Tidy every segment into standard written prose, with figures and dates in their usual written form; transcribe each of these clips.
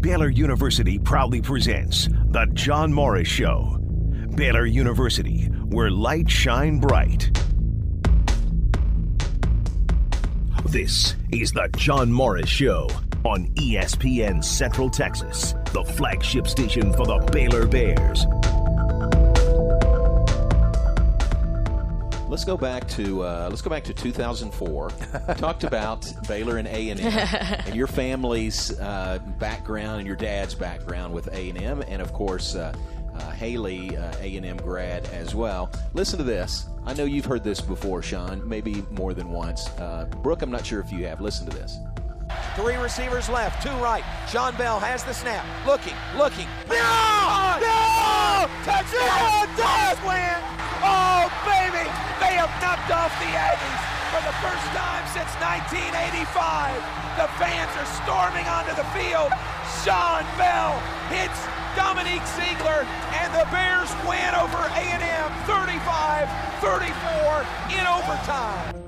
Baylor University proudly presents The John Morris Show. Baylor University, where light shine bright. This is The John Morris Show on ESPN Central Texas, the flagship station for the Baylor Bears. Let's go back to 2004. Talked about Baylor and A&M and your family's background and your dad's background with A&M, and of course Haley, A&M grad as well. Listen to this. I know you've heard this before, Sean, maybe more than once. Brooke, I'm not sure if you have. Listen to this. Three receivers left, two right. Sean Bell has the snap. Looking. No! Touchdown! Dogs win! Oh, baby! They have knocked off the Aggies for the first time since 1985. The fans are storming onto the field. Sean Bell hits Dominique Ziegler, and the Bears win over A&M 35-34 in overtime.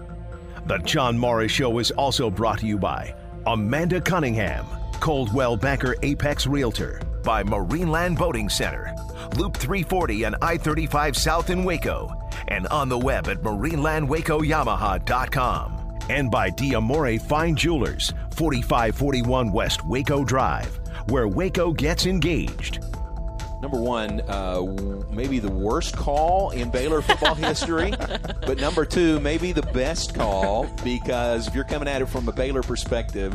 The John Morris Show is also brought to you by Amanda Cunningham, Coldwell Banker Apex Realtor, by Marineland Boating Center, Loop 340 and I-35 South in Waco, and on the web at marinelandwacoyamaha.com. And by D'Amore Fine Jewelers, 4541 West Waco Drive, where Waco gets engaged. Number one, maybe the worst call in Baylor football history, but number two, maybe the best call, because if you're coming at it from a Baylor perspective,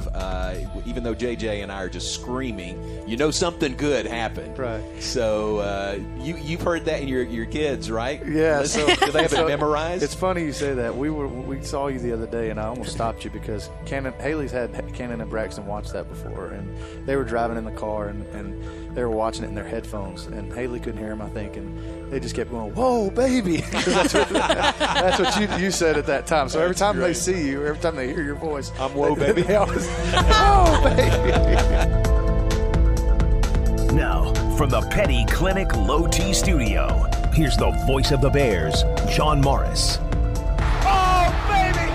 even though JJ and I are just screaming, you know something good happened. Right. So you've heard that in your kids, right? Yeah. So, do they have it memorized? It's funny you say that. We saw you the other day, and I almost stopped you because Haley's had Cannon and Braxton watch that before, and they were driving in the car, and they were watching it in their headphones. And Haley couldn't hear him, I think, and they just kept going, "Whoa, baby!" That's what you said at that time. So every time they see you, every time they hear your voice, I'm "Whoa, baby!" They always, "Whoa, baby!" Now, from the Petty Clinic Low T Studio, here's the voice of the Bears, John Morris. Oh, baby!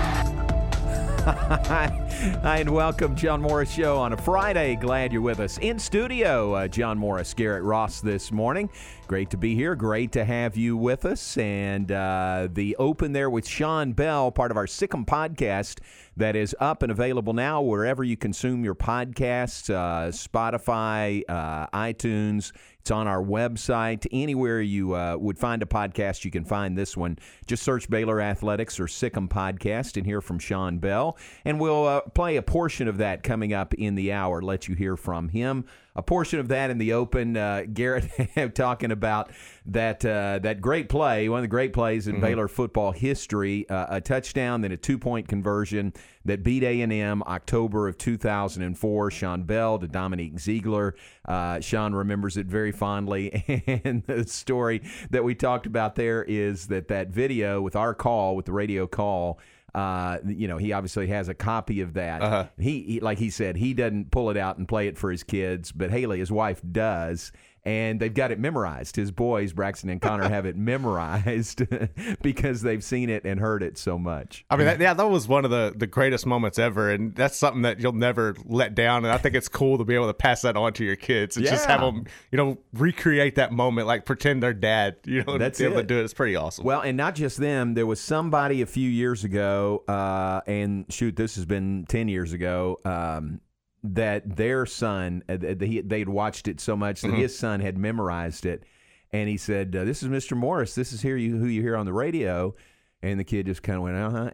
Hi, and welcome, John Morris Show on a Friday. Glad you're with us. In studio, John Morris, Garrett Ross this morning. Great to be here. Great to have you with us. And the open there with Sean Bell, part of our Sic 'em podcast that is up and available now wherever you consume your podcasts, Spotify, iTunes. It's on our website. Anywhere you would find a podcast, you can find this one. Just search Baylor Athletics or Sic 'em podcast and hear from Sean Bell. And we'll play a portion of that coming up in the hour, let you hear from him. A portion of that in the open, Garrett talking about that great play, one of the great plays in Baylor football history, a touchdown, then a two-point conversion that beat A&M October of 2004. Sean Bell to Dominique Ziegler. Sean remembers it very fondly, and the story that we talked about there is that video with our call, with the radio call, he obviously has a copy of that. Uh-huh. He, like he said, he doesn't pull it out and play it for his kids, but Haley, his wife, does. And they've got it memorized. His boys, Braxton and Connor, have it memorized because they've seen it and heard it so much. I mean, that was one of the greatest moments ever, and that's something that you'll never let down. And I think it's cool to be able to pass that on to your kids and just have them, recreate that moment, like pretend they're dad. That's be able to do it. It's pretty awesome. Well, and not just them. There was somebody a few years ago, and shoot, this has been 10 years ago. That their son, they'd watched it so much that his son had memorized it. And he said, this is Mr. Morris. This is who you hear on the radio. And the kid just kind of went, uh-huh.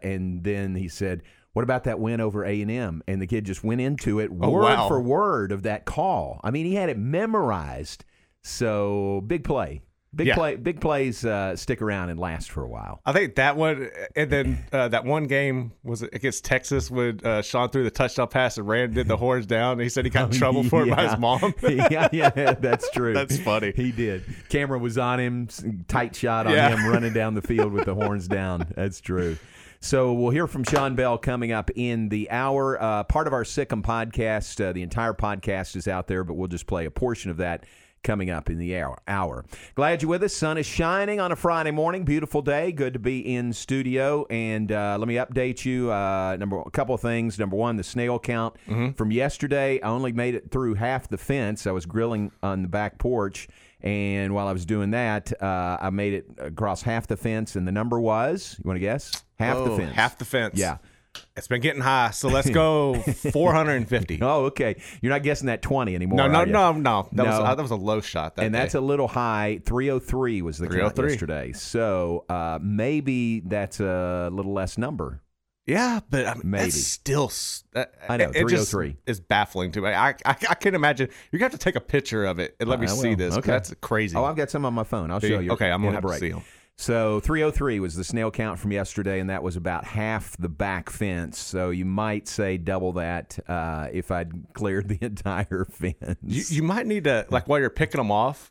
And then he said, what about that win over A&M? And the kid just went into it word for word of that call. I mean, he had it memorized. So big play. Big plays stick around and last for a while. I think that one, and then that one game was against Texas when Sean threw the touchdown pass and did the horns down. And he said he got in trouble for it by his mom. yeah, that's true. That's funny. He did. Camera was on him, tight shot on him running down the field with the horns down. That's true. So we'll hear from Sean Bell coming up in the hour. Part of our Sic 'em podcast, the entire podcast is out there, but we'll just play a portion of that coming up in the hour. Glad you're with us. Sun is shining on a Friday morning. Beautiful day. Good to be in studio. And let me update you. A couple of things. Number one, the snail count from yesterday. I only made it through half the fence. I was grilling on the back porch. And while I was doing that, I made it across half the fence. And the number was, you want to guess? Half the fence. Half the fence. Yeah. It's been getting high, so let's go 450. Oh, okay. You're not guessing that 20 anymore. No. That was a low shot. That's a little high. 303 was the count yesterday. So maybe that's a little less number. Yeah, but I mean, maybe that's still. I know 303 is baffling to me. I can't imagine. You're gonna have to take a picture of it and let me see this. Okay. That's crazy. Oh, I've got some on my phone. I'll show you. Okay, I'm gonna have to see them. So 303 was the snail count from yesterday, and that was about half the back fence. So you might say double that if I'd cleared the entire fence. You might need to, like, while you're picking them off,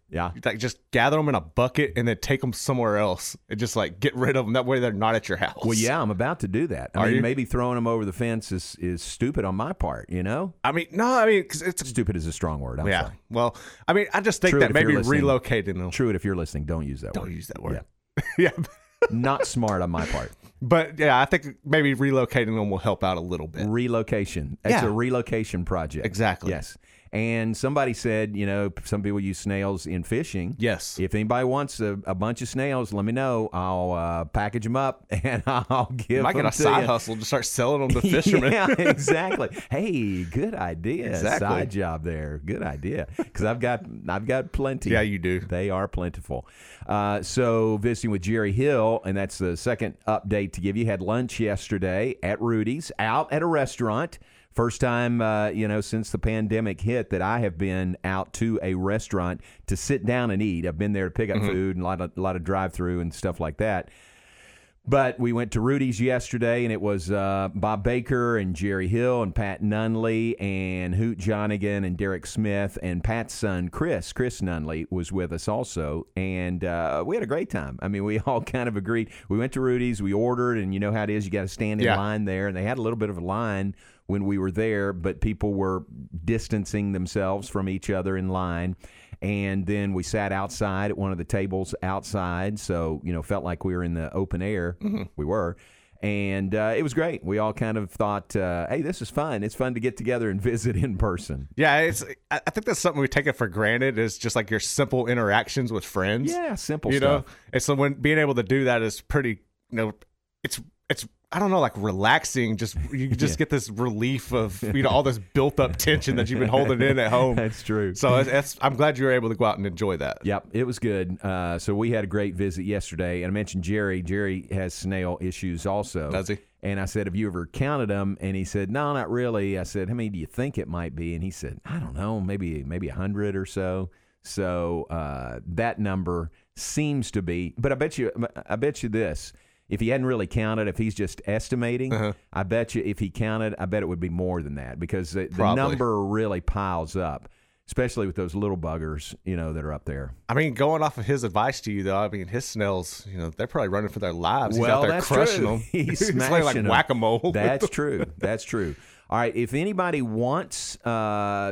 just gather them in a bucket and then take them somewhere else and just, like, get rid of them. That way they're not at your house. Well, yeah, I'm about to do that. I mean, maybe throwing them over the fence is stupid on my part, you know? I mean, no, I mean, because it's... Stupid is a strong word. I'm sorry. Well, I mean, I just think that maybe relocating them. True it if you're listening. Don't use that word. Don't use that word. Yeah. Yeah, not smart on my part. But, yeah, I think maybe relocating them will help out a little bit. Relocation. It's a relocation project. Exactly. Yes. And somebody said, you know, some people use snails in fishing. Yes. If anybody wants a bunch of snails, let me know. I'll package them up and I'll give them to you. Might get a side hustle to start selling them to fishermen. Yeah, exactly. Hey, good idea. Exactly. Side job there. Good idea. Because I've got plenty. Yeah, you do. They are plentiful. So visiting with Jerry Hill, and that's the second update to give you. Had lunch yesterday at Rudy's, out at a restaurant. First time, since the pandemic hit that I have been out to a restaurant to sit down and eat. I've been there to pick up food and a lot of drive-through and stuff like that. But we went to Rudy's yesterday, and it was Bob Baker and Jerry Hill and Pat Nunley and Hoot Jonigan and Derek Smith, and Pat's son, Chris. Chris Nunley was with us also, and we had a great time. I mean, we all kind of agreed. We went to Rudy's, we ordered, and you know how it is. You got to stand in line there, and they had a little bit of a line when we were there, but people were distancing themselves from each other in line. And then we sat outside at one of the tables outside, so, you know, felt like we were in the open air. We were. And it was great. We all kind of thought, hey, this is fun. It's fun to get together and visit in person. Yeah, I think that's something we take it for granted, is just like your simple interactions with friends. Yeah, simple stuff. You know, and so when being able to do that is pretty, you know, it's I don't know, like relaxing. You just get this relief of, you know, all this built up tension that you've been holding in at home. That's true. So I'm glad you were able to go out and enjoy that. Yep, it was good. So we had a great visit yesterday, and I mentioned Jerry. Jerry has snail issues also. Does he? And I said, have you ever counted them? And he said, no, not really. I said, how many do you think it might be? And he said, I don't know, maybe 100 or so. So that number seems to be. But I bet you this. If he hadn't really counted, if he's just estimating, I bet you if he counted, I bet it would be more than that, because the number really piles up, especially with those little buggers, you know, that are up there. I mean, going off of his advice to you, though, I mean, his snails, you know, they're probably running for their lives. Well, he's out there crushing them. He's smashing like whack-a-mole. That's true. That's true. All right, if anybody wants,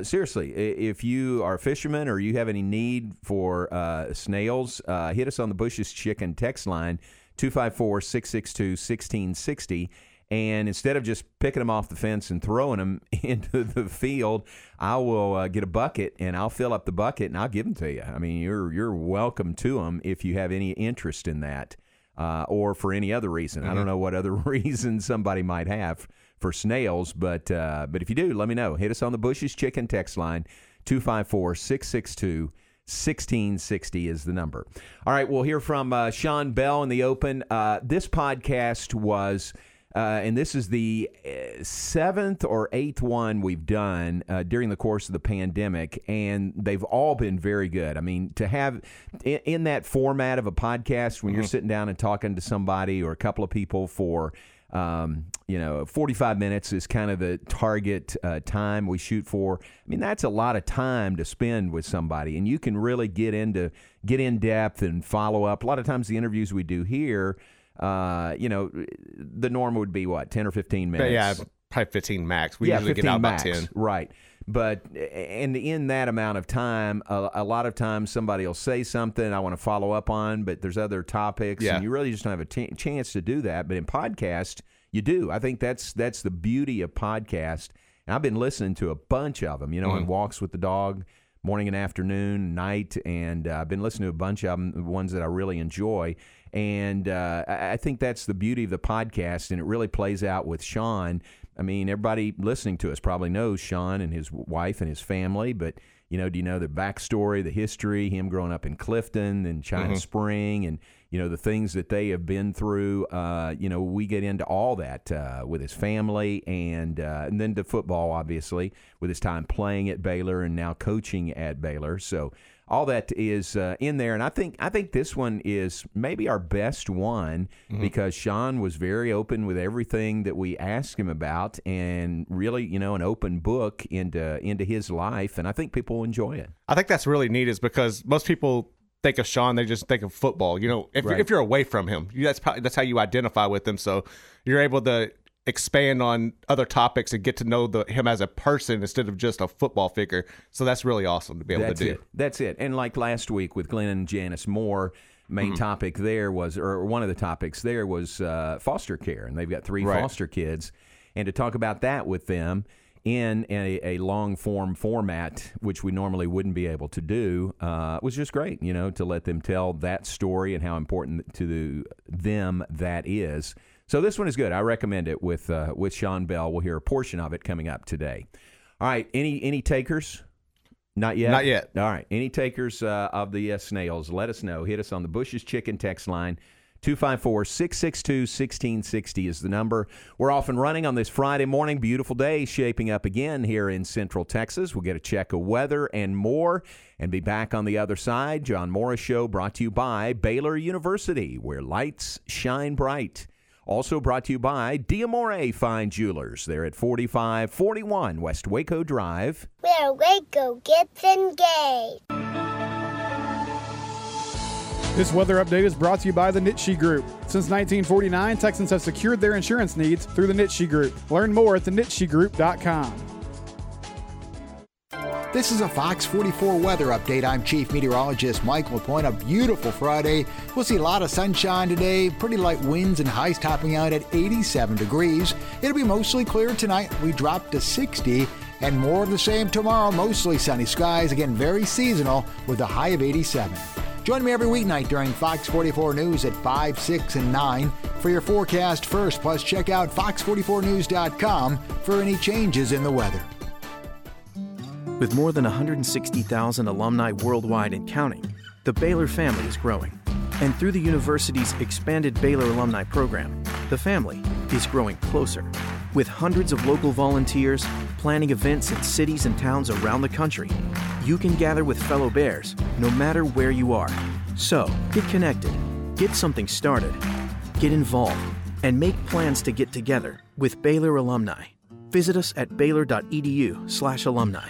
seriously, if you are a fisherman or you have any need for snails, hit us on the Bush's Chicken text line. 254-662-1660, and instead of just picking them off the fence and throwing them into the field, I will get a bucket, and I'll fill up the bucket, and I'll give them to you. I mean, you're welcome to them if you have any interest in that or for any other reason. I don't know what other reason somebody might have for snails, but if you do, let me know. Hit us on the Bush's Chicken text line, 254-662-1660. 1660 is the number. All right, we'll hear from Sean Bell in the open. This podcast was, and this is the seventh or eighth one we've done during the course of the pandemic, and they've all been very good. I mean, to have in that format of a podcast when you're sitting down and talking to somebody or a couple of people for 45 minutes is kind of the target time we shoot for. I mean, that's a lot of time to spend with somebody, and you can really get in depth and follow up. A lot of times the interviews we do here, the norm would be what, 10 or 15 minutes? But yeah, probably 15 max. We usually get out about 10. Right. But and in that amount of time, a lot of times somebody will say something I want to follow up on, but there's other topics, and you really just don't have a chance to do that. But in podcast, you do. I think that's the beauty of podcast. And I've been listening to a bunch of them, you know, in walks with the dog, morning and afternoon, night, and I've been listening to a bunch of them, ones that I really enjoy. And I think that's the beauty of the podcast, and it really plays out with Sean. I mean, everybody listening to us probably knows Sean and his wife and his family, but, you know, do you know the backstory, the history, him growing up in Clifton and China Spring and, you know, the things that they have been through? You know, we get into all that with his family and then to football, obviously, with his time playing at Baylor and now coaching at Baylor. So all that is in there, and I think this one is maybe our best one because Sean was very open with everything that we asked him about, and really, you know, an open book into his life, and I think people enjoy it. I think that's really neat, is because most people think of Sean, they just think of football. You know, if you're away from him, that's how you identify with him. So you're able to expand on other topics and get to know him as a person instead of just a football figure. So that's really awesome to be able to do. That's it. And like last week with Glenn and Janice Moore, main topic there was, or one of the topics there was foster care. And they've got three foster kids. And to talk about that with them in a long-form format, which we normally wouldn't be able to do, was just great, you know, to let them tell that story and how important to them that is. So this one is good. I recommend it with Sean Bell. We'll hear a portion of it coming up today. All right. Any takers? Not yet? Not yet. All right. Any takers of the snails? Let us know. Hit us on the Bush's Chicken text line. 254-662-1660 is the number. We're off and running on this Friday morning. Beautiful day shaping up again here in Central Texas. We'll get a check of weather and more and be back on the other side. John Morris Show brought to you by Baylor University, where lights shine bright. Also brought to you by D'Amore Fine Jewelers. They're at 4541 West Waco Drive, where Waco gets engaged. This weather update is brought to you by the Nitsche Group. Since 1949, Texans have secured their insurance needs through the Nitsche Group. Learn more at thenitschegroup.com. This is a Fox 44 weather update. I'm Chief Meteorologist Mike LaPointe. A beautiful Friday. We'll see a lot of sunshine today. Pretty light winds and highs topping out at 87 degrees. It'll be mostly clear tonight. We drop to 60. And more of the same tomorrow. Mostly sunny skies. Again, very seasonal with a high of 87. Join me every weeknight during Fox 44 News at 5, 6, and 9 for your forecast first. Plus, check out fox44news.com for any changes in the weather. With more than 160,000 alumni worldwide and counting, the Baylor family is growing. And through the university's expanded Baylor Alumni Program, the family is growing closer. With hundreds of local volunteers planning events in cities and towns around the country, you can gather with fellow Bears no matter where you are. So, get connected, get something started, get involved, and make plans to get together with Baylor alumni. Visit us at baylor.edu/alumni.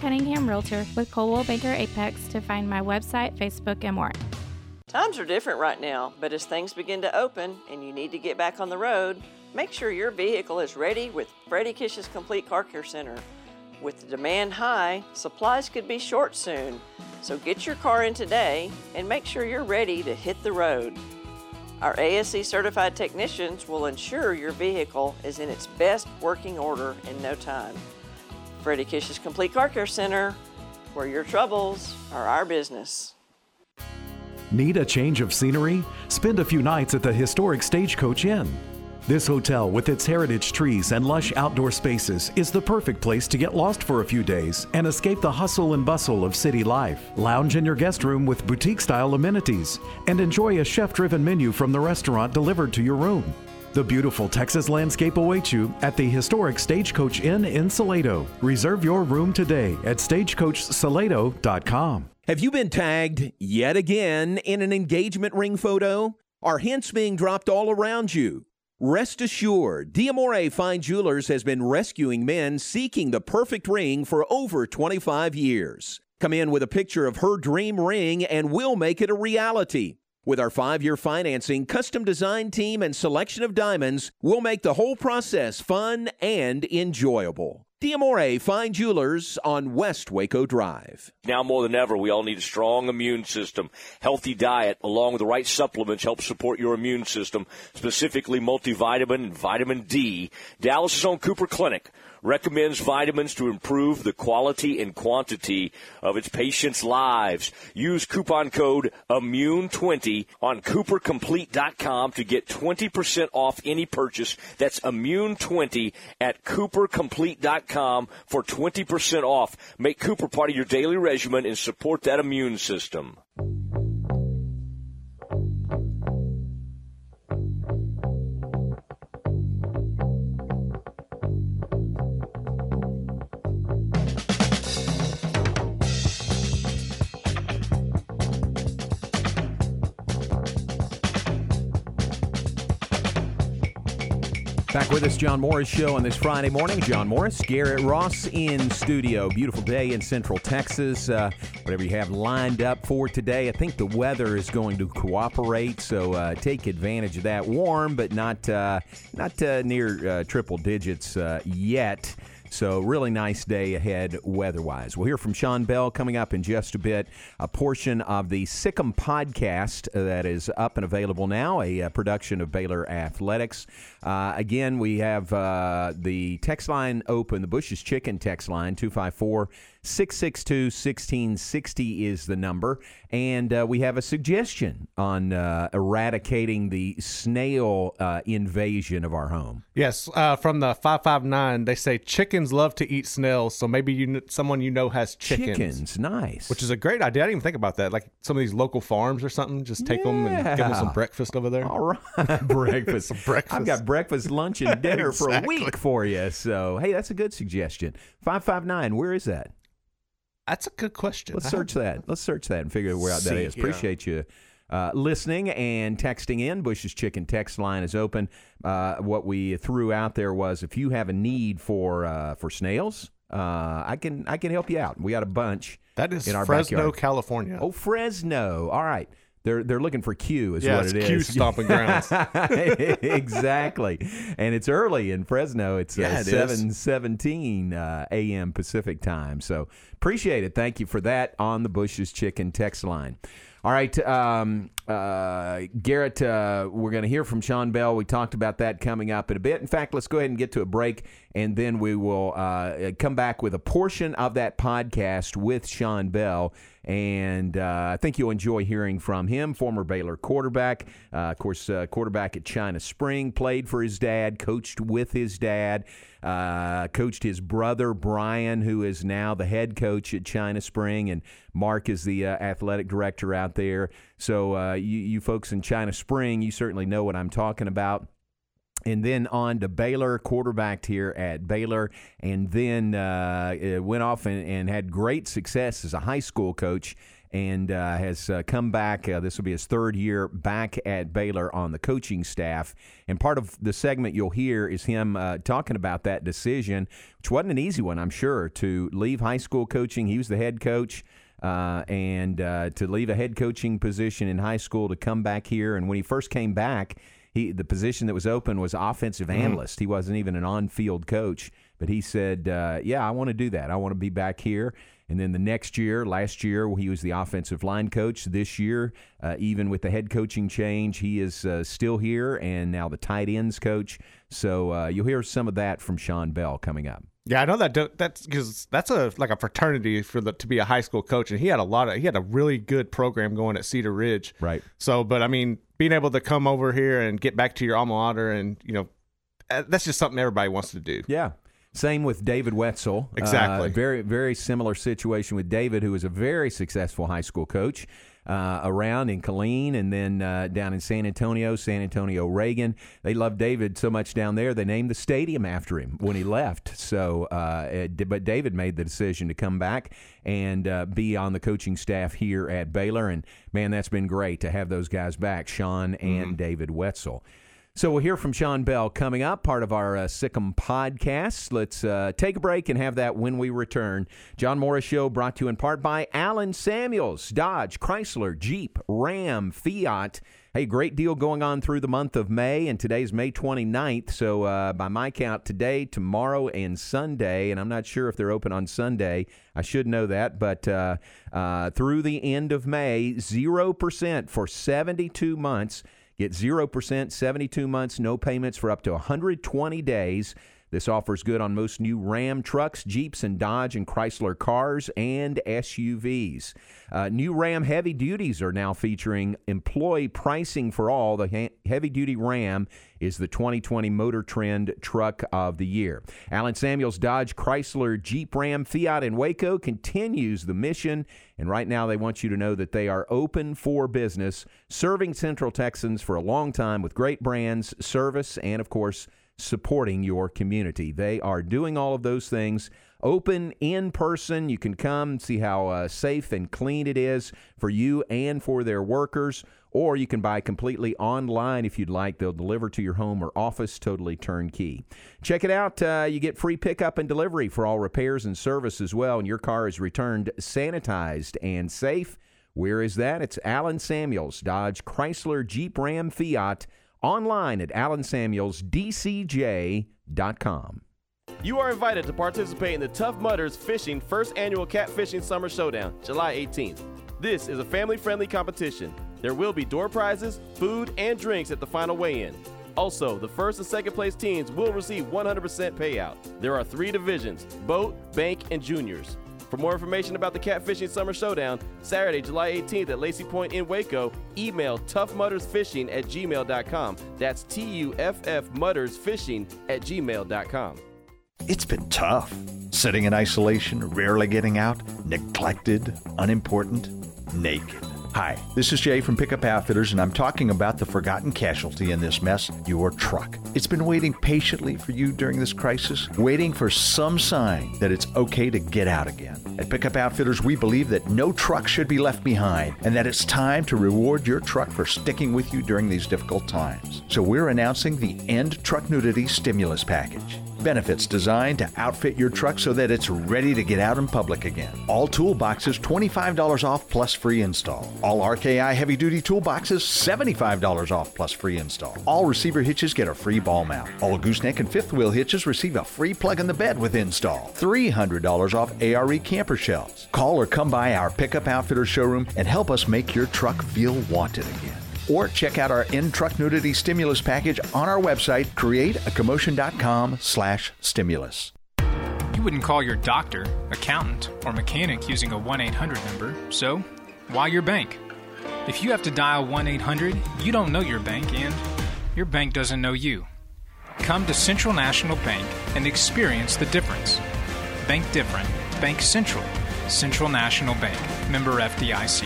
Cunningham Realtor with Coldwell Banker Apex to find my website, Facebook, and more. Times are different right now, but as things begin to open and you need to get back on the road, make sure your vehicle is ready with Freddie Kish's Complete Car Care Center. With the demand high, supplies could be short soon, so get your car in today and make sure you're ready to hit the road. Our ASC certified technicians will ensure your vehicle is in its best working order in no time. Freddie Kish's Complete Car Care Center, where your troubles are our business. Need a change of scenery? Spend a few nights at the historic Stagecoach Inn. This hotel, with its heritage trees and lush outdoor spaces, is the perfect place to get lost for a few days and escape the hustle and bustle of city life. Lounge in your guest room with boutique-style amenities and enjoy a chef-driven menu from the restaurant delivered to your room. The beautiful Texas landscape awaits you at the historic Stagecoach Inn in Salado. Reserve your room today at stagecoachsalado.com. Have you been tagged yet again in an engagement ring photo? Are hints being dropped all around you? Rest assured, D'Amore Fine Jewelers has been rescuing men seeking the perfect ring for over 25 years. Come in with a picture of her dream ring and we'll make it a reality. With our 5-year financing, custom design team, and selection of diamonds, we'll make the whole process fun and enjoyable. D'Amore Fine Jewelers on West Waco Drive. Now more than ever, we all need a strong immune system. Healthy diet along with the right supplements help support your immune system, specifically multivitamin and vitamin D. Dallas' own Cooper Clinic recommends vitamins to improve the quality and quantity of its patients' lives. Use coupon code IMMUNE20 on coopercomplete.com to get 20% off any purchase. That's IMMUNE20 at coopercomplete.com. For 20% off. Make Cooper part of your daily regimen and support that immune system. Back with us, John Morris Show on this Friday morning. John Morris, Garrett Ross in studio. Beautiful day in Central Texas. Whatever you have lined up for today, I think the weather is going to cooperate, so take advantage of that. Warm, but not near triple digits yet. So really nice day ahead weather-wise. We'll hear from Sean Bell coming up in just a bit. A portion of the Sic 'em podcast that is up and available now, a production of Baylor Athletics. Again, we have the text line open, the Bush's Chicken text line, 254-662-1660 is the number. And we have a suggestion on eradicating the snail invasion of our home. Yes, from the 559, they say chickens love to eat snails, so maybe someone you know has chickens. Chickens, nice. Which is a great idea. I didn't even think about that. Like some of these local farms or something, just take them and give them some breakfast over there. All right. Breakfast. I've got breakfast, lunch, and dinner for a week for you. So, hey, that's a good suggestion. 559, where is that? That's a good question. Let's search that. Let's search that and figure out where that is. Appreciate you listening and texting in. Bush's Chicken text line is open. What we threw out there was if you have a need for snails, I can help you out. We got a bunch. That is in our Fresno, backyard. California. Oh, Fresno. All right. They're looking for Q is what it is. Yeah, Q stomping grounds. Exactly. And it's early in Fresno. It's 7:17 a.m. Pacific time. So appreciate it. Thank you for that on the Bush's Chicken text line. All right, Garrett, we're going to hear from Sean Bell. We talked about that coming up in a bit. In fact, let's go ahead and get to a break, and then we will come back with a portion of that podcast with Sean Bell. And I think you'll enjoy hearing from him, former Baylor quarterback. Of course, quarterback at China Spring, played for his dad, coached with his dad, coached his brother, Brian, who is now the head coach at China Spring, and Mark is the athletic director out there. So you folks in China Spring, you certainly know what I'm talking about. And then on to Baylor, quarterbacked here at Baylor, and then went off and had great success as a high school coach and has come back. This will be his third year back at Baylor on the coaching staff. And part of the segment you'll hear is him talking about that decision, which wasn't an easy one, I'm sure, to leave high school coaching. He was the head coach. And to leave a head coaching position in high school to come back here. And when he first came back, the position that was open was offensive analyst. He wasn't even an on-field coach. But he said, I want to do that. I want to be back here. And then the next year, last year, he was the offensive line coach. This year, even with the head coaching change, he is still here and now the tight ends coach. So you'll hear some of that from Sean Bell coming up. Yeah, I know that's because that's a fraternity to be a high school coach, and he had a really good program going at Cedar Ridge, right? So, but I mean, being able to come over here and get back to your alma mater, and you know, that's just something everybody wants to do. Yeah, Same with David Wetzel. Exactly. Very, very similar situation with David, who was a very successful high school coach around in Killeen and then down in San Antonio Reagan. They loved David so much down there, they named the stadium after him when he left. So, but David made the decision to come back and be on the coaching staff here at Baylor. And, man, that's been great to have those guys back, Sean and David Wetzel. So we'll hear from Sean Bell coming up, part of our Sic 'em podcast. Let's take a break and have that when we return. John Morris Show brought to you in part by Alan Samuels, Dodge, Chrysler, Jeep, Ram, Fiat. Hey, great deal going on through the month of May, and today's May 29th. So by my count, today, tomorrow, and Sunday, and I'm not sure if they're open on Sunday. I should know that, but through the end of May, 0% for 72 months. Get 0%, 72 months, no payments for up to 120 days. This offer is good on most new Ram trucks, Jeeps, and Dodge and Chrysler cars and SUVs. New Ram heavy duties are now featuring employee pricing for all. The heavy-duty Ram is the 2020 Motor Trend Truck of the Year. Alan Samuels Dodge Chrysler Jeep Ram Fiat in Waco continues the mission, and right now they want you to know that they are open for business, serving Central Texans for a long time with great brands, service, and, of course, supporting your community. They are doing all of those things. Open in person. You can come see how safe and clean it is for you and for their workers, or you can buy completely online if you'd like. They'll deliver to your home or office totally turnkey. Check it out. You get free pickup and delivery for all repairs and service as well, and your car is returned sanitized and safe. Where is that? It's Alan Samuels, Dodge, Chrysler, Jeep, Ram, Fiat, online at AlanSamuelsDCJ.com. You are invited to participate in the Tough Mudders Fishing First Annual Catfishing Summer Showdown, July 18th. This is a family-friendly competition. There will be door prizes, food, and drinks at the final weigh-in. Also, the first and second place teams will receive 100% payout. There are 3 divisions, boat, bank, and juniors. For more information about the Catfishing Summer Showdown, Saturday, July 18th at Lacey Point in Waco, email toughmuddersfishing@gmail.com. That's TUFFmuddersfishing@gmail.com. It's been tough. Sitting in isolation, rarely getting out, neglected, unimportant, naked. Hi, this is Jay from Pickup Outfitters, and I'm talking about the forgotten casualty in this mess, your truck. It's been waiting patiently for you during this crisis, waiting for some sign that it's okay to get out again. At Pickup Outfitters, we believe that no truck should be left behind, and that it's time to reward your truck for sticking with you during these difficult times. So we're announcing the End Truck Nudity Stimulus Package. Benefits designed to outfit your truck so that it's ready to get out in public again. All toolboxes $25 off plus free install. All RKI heavy-duty toolboxes $75 off plus free install. All receiver hitches get a free ball mount. All gooseneck and fifth wheel hitches receive a free plug in the bed with install. $300 off ARE camper shells. Call or come by our Pickup Outfitter showroom and help us make your truck feel wanted again. Or check out our End Truck Nudity Stimulus Package on our website, createacommotion.com/stimulus. You wouldn't call your doctor, accountant, or mechanic using a 1-800 number, so why your bank? If you have to dial 1-800, you don't know your bank, and your bank doesn't know you. Come to Central National Bank and experience the difference. Bank different. Bank Central. Central National Bank. Member FDIC.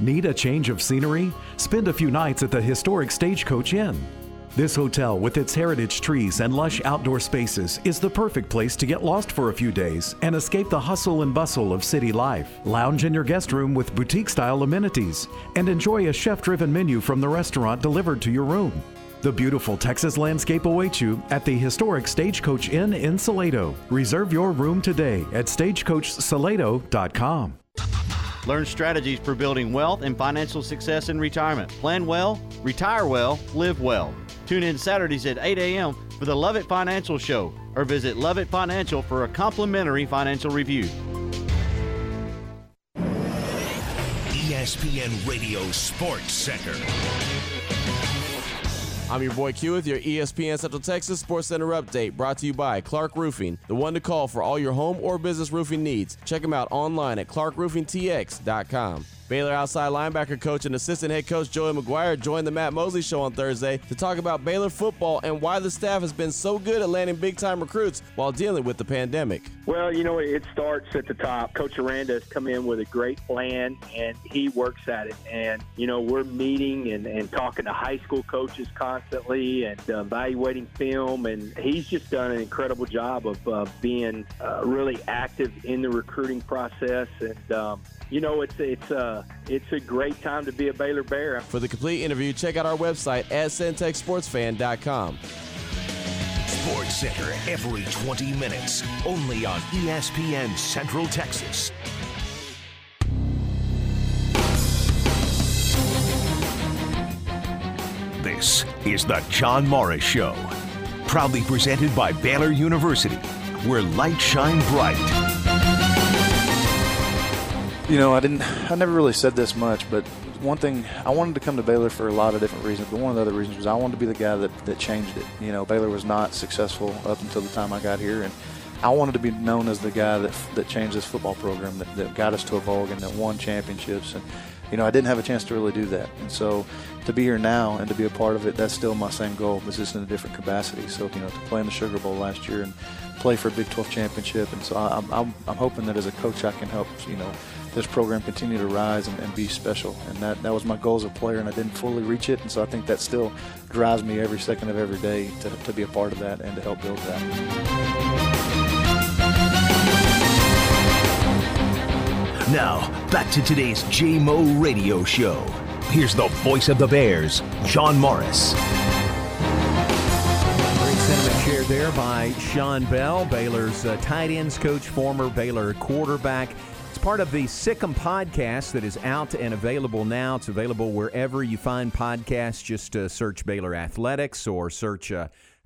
Need a change of scenery? Spend a few nights at the historic Stagecoach Inn. This hotel, with its heritage trees and lush outdoor spaces, is the perfect place to get lost for a few days and escape the hustle and bustle of city life. Lounge in your guest room with boutique-style amenities and enjoy a chef-driven menu from the restaurant delivered to your room. The beautiful Texas landscape awaits you at the historic Stagecoach Inn in Salado. Reserve your room today at stagecoachsalado.com. Learn strategies for building wealth and financial success in retirement. Plan well, retire well, live well. Tune in Saturdays at 8 a.m. for the Love It Financial Show, or visit Love It Financial for a complimentary financial review. ESPN Radio Sports Center. I'm your boy Q with your ESPN Central Texas Sports Center update, brought to you by Clark Roofing, the one to call for all your home or business roofing needs. Check them out online at clarkroofingtx.com. Baylor outside linebacker coach and assistant head coach Joey McGuire joined the Matt Mosley Show on Thursday to talk about Baylor football and why the staff has been so good at landing big-time recruits while dealing with the pandemic. Well, you know, it starts at the top. Coach Aranda has come in with a great plan, and he works at it. And, you know, we're meeting and talking to high school coaches constantly and evaluating film, and he's just done an incredible job of being really active in the recruiting process. And, you know, it's a great time to be a Baylor Bear. For the complete interview, check out our website at CenTexSportsFan.com. Sports Center every 20 minutes, only on ESPN Central Texas. This is the John Morris Show, proudly presented by Baylor University, where lights shine bright. You know, I never really said this much, but one thing, I wanted to come to Baylor for a lot of different reasons, but one of the other reasons was I wanted to be the guy that changed it. You know, Baylor was not successful up until the time I got here, and I wanted to be known as the guy that changed this football program, that got us to a bowl game, that won championships. And, you know, I didn't have a chance to really do that. And so to be here now and to be a part of it, that's still my same goal. It's just in a different capacity. So, you know, to play in the Sugar Bowl last year and play for a Big 12 championship. And so I'm hoping that as a coach I can help, you know, this program continue to rise and be special. And that was my goal as a player, and I didn't fully reach it. And so I think that still drives me every second of every day to be a part of that and to help build that. Now, back to today's J-Mo Radio Show. Here's the voice of the Bears, John Morris. Great sentiment shared there by Sean Bell, Baylor's tight ends coach, former Baylor quarterback. It's part of the Sic 'em podcast that is out and available now. It's available wherever you find podcasts. Just search Baylor Athletics or search,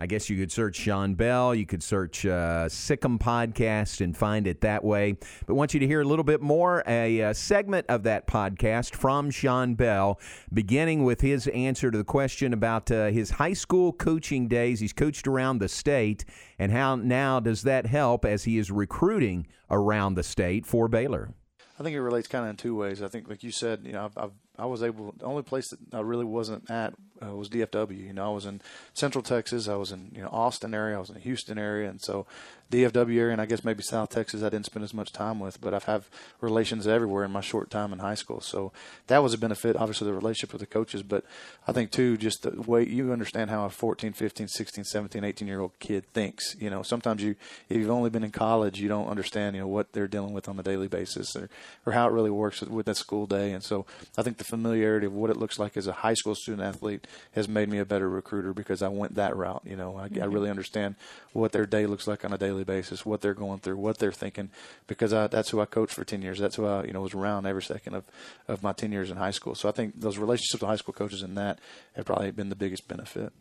I guess you could search Sean Bell. You could search Sic 'em podcast and find it that way. But I want you to hear a little bit more, a segment of that podcast from Sean Bell, beginning with his answer to the question about his high school coaching days. He's coached around the state. And how now does that help as he is recruiting around the state for Baylor? I think it relates kind of in two ways. I think, like you said, you know, I was able. The only place that I really wasn't at was DFW. You know, I was in Central Texas. I was in, you know, Austin area. I was in the Houston area, and so DFW area, and I guess maybe South Texas, I didn't spend as much time with. But I've had relations everywhere in my short time in high school, so that was a benefit. Obviously, the relationship with the coaches, but I think too, just the way you understand how a 14, 15, 16, 17, 18-year-old kid thinks. You know, sometimes if you've only been in college, you don't understand, you know, what they're dealing with on a daily basis or how it really works with that school day. And so I think the familiarity of what it looks like as a high school student athlete has made me a better recruiter because I went that route. You know, I really understand what their day looks like on a daily basis, what they're going through, what they're thinking, because that's who I coached for 10 years. That's who I, you know, was around every second of my 10 years in high school. So I think those relationships with high school coaches and that have probably been the biggest benefit.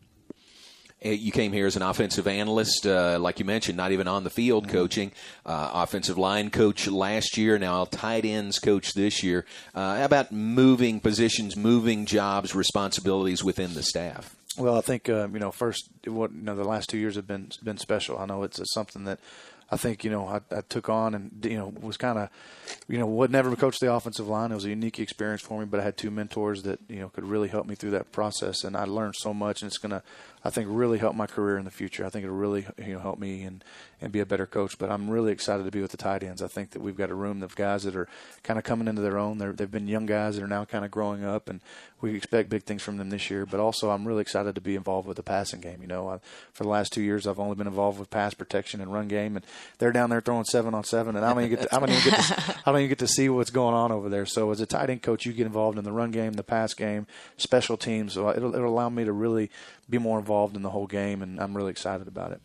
You came here as an offensive analyst, like you mentioned, not even on the field coaching, offensive line coach last year, now tight ends coach this year. How about moving positions, moving jobs, responsibilities within the staff? Well, I think, you know, first, the last 2 years have been special. I know it's something that I think, you know, I took on and, you know, was kind of, you know, would never coach the offensive line. It was a unique experience for me, but I had two mentors that, you know, could really help me through that process. And I learned so much, and it's going to, I think, really help my career in the future. I think it'll really, you know, help me and be a better coach. But I'm really excited to be with the tight ends. I think that we've got a room of guys that are kind of coming into their own. They've been young guys that are now kind of growing up, and we expect big things from them this year. But also I'm really excited to be involved with the passing game. You know, for the last 2 years I've only been involved with pass protection and run game, and they're down there throwing 7-on-7, and I don't even get to see what's going on over there. So as a tight end coach, you get involved in the run game, the pass game, special teams. So it'll allow me to really be more involved in the whole game, and I'm really excited about it.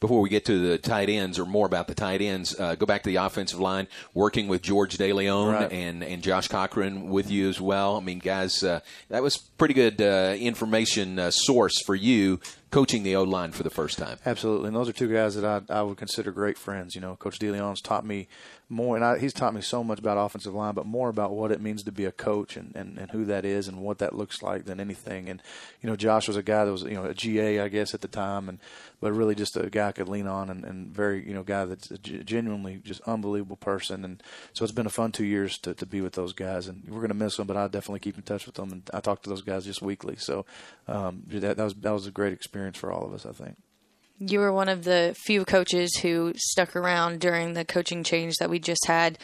Before we get to the tight ends or more about the tight ends, go back to the offensive line, working with George DeLeon and Josh Cochran with you as well. I mean, guys, that was pretty good information source for you coaching the O-line for the first time. Absolutely. And those are two guys that I would consider great friends. You know, Coach DeLeon's taught me more, and he's taught me so much about offensive line, but more about what it means to be a coach and who that is and what that looks like than anything. And, you know, Josh was a guy that was, you know, a GA, I guess, at the time, but really just a guy I could lean on and very, you know, guy that's a genuinely just unbelievable person. And so it's been a fun 2 years to be with those guys, and we're going to miss them, but I'll definitely keep in touch with them. And I talk to those guys just weekly. So that was a great experience for all of us, I think. You were one of the few coaches who stuck around during the coaching change that we just had,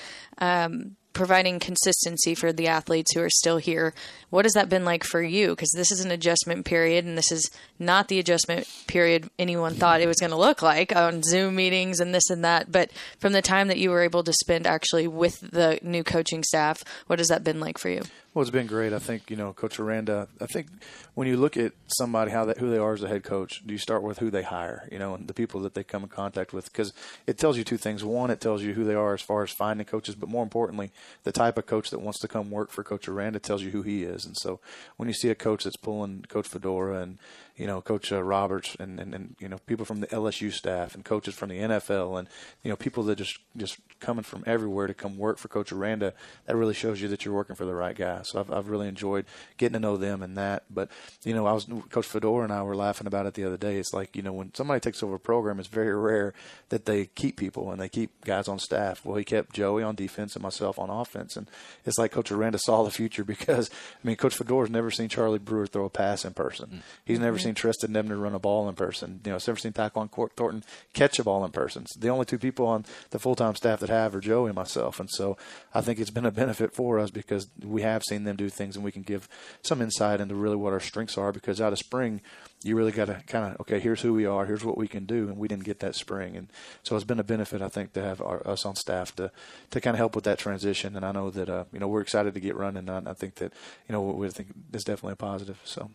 providing consistency for the athletes who are still here. What has that been like for you? Because this is an adjustment period, and this is not the adjustment period anyone thought it was going to look like on Zoom meetings and this and that. But from the time that you were able to spend actually with the new coaching staff, what has that been like for you? Well, it's been great. I think, you know, Coach Aranda, I think when you look at somebody, who they are as a head coach, do you start with who they hire, you know, and the people that they come in contact with? Because it tells you two things. One, it tells you who they are as far as finding coaches, but more importantly, the type of coach that wants to come work for Coach Aranda tells you who he is. And so when you see a coach that's pulling Coach Fedora and, you know, Coach Roberts and you know, people from the LSU staff and coaches from the NFL and, you know, people that just coming from everywhere to come work for Coach Aranda, that really shows you that you're working for the right guy. So I've really enjoyed getting to know them and that. But, you know, Coach Fedora and I were laughing about it the other day. It's like, you know, when somebody takes over a program, it's very rare that they keep people and they keep guys on staff. Well, he kept Joey on defense and myself on offense. And it's like Coach Aranda saw the future because, I mean, Coach Fedora's never seen Charlie Brewer throw a pass in person. He's never seen Tristan Nebner run a ball in person. You know, he's never seen Tyquan Thornton catch a ball in person. So the only two people on the full-time staff that have are Joey and myself. And so I think it's been a benefit for us because we have seen them do things and we can give some insight into really what our strengths are, because out of spring you really got to kind of, okay, here's who we are, here's what we can do, and we didn't get that spring. And so it's been a benefit, I think, to have us on staff to kind of help with that transition. And I know that, you know, we're excited to get running. I think that, you know, we think it's definitely a positive. So.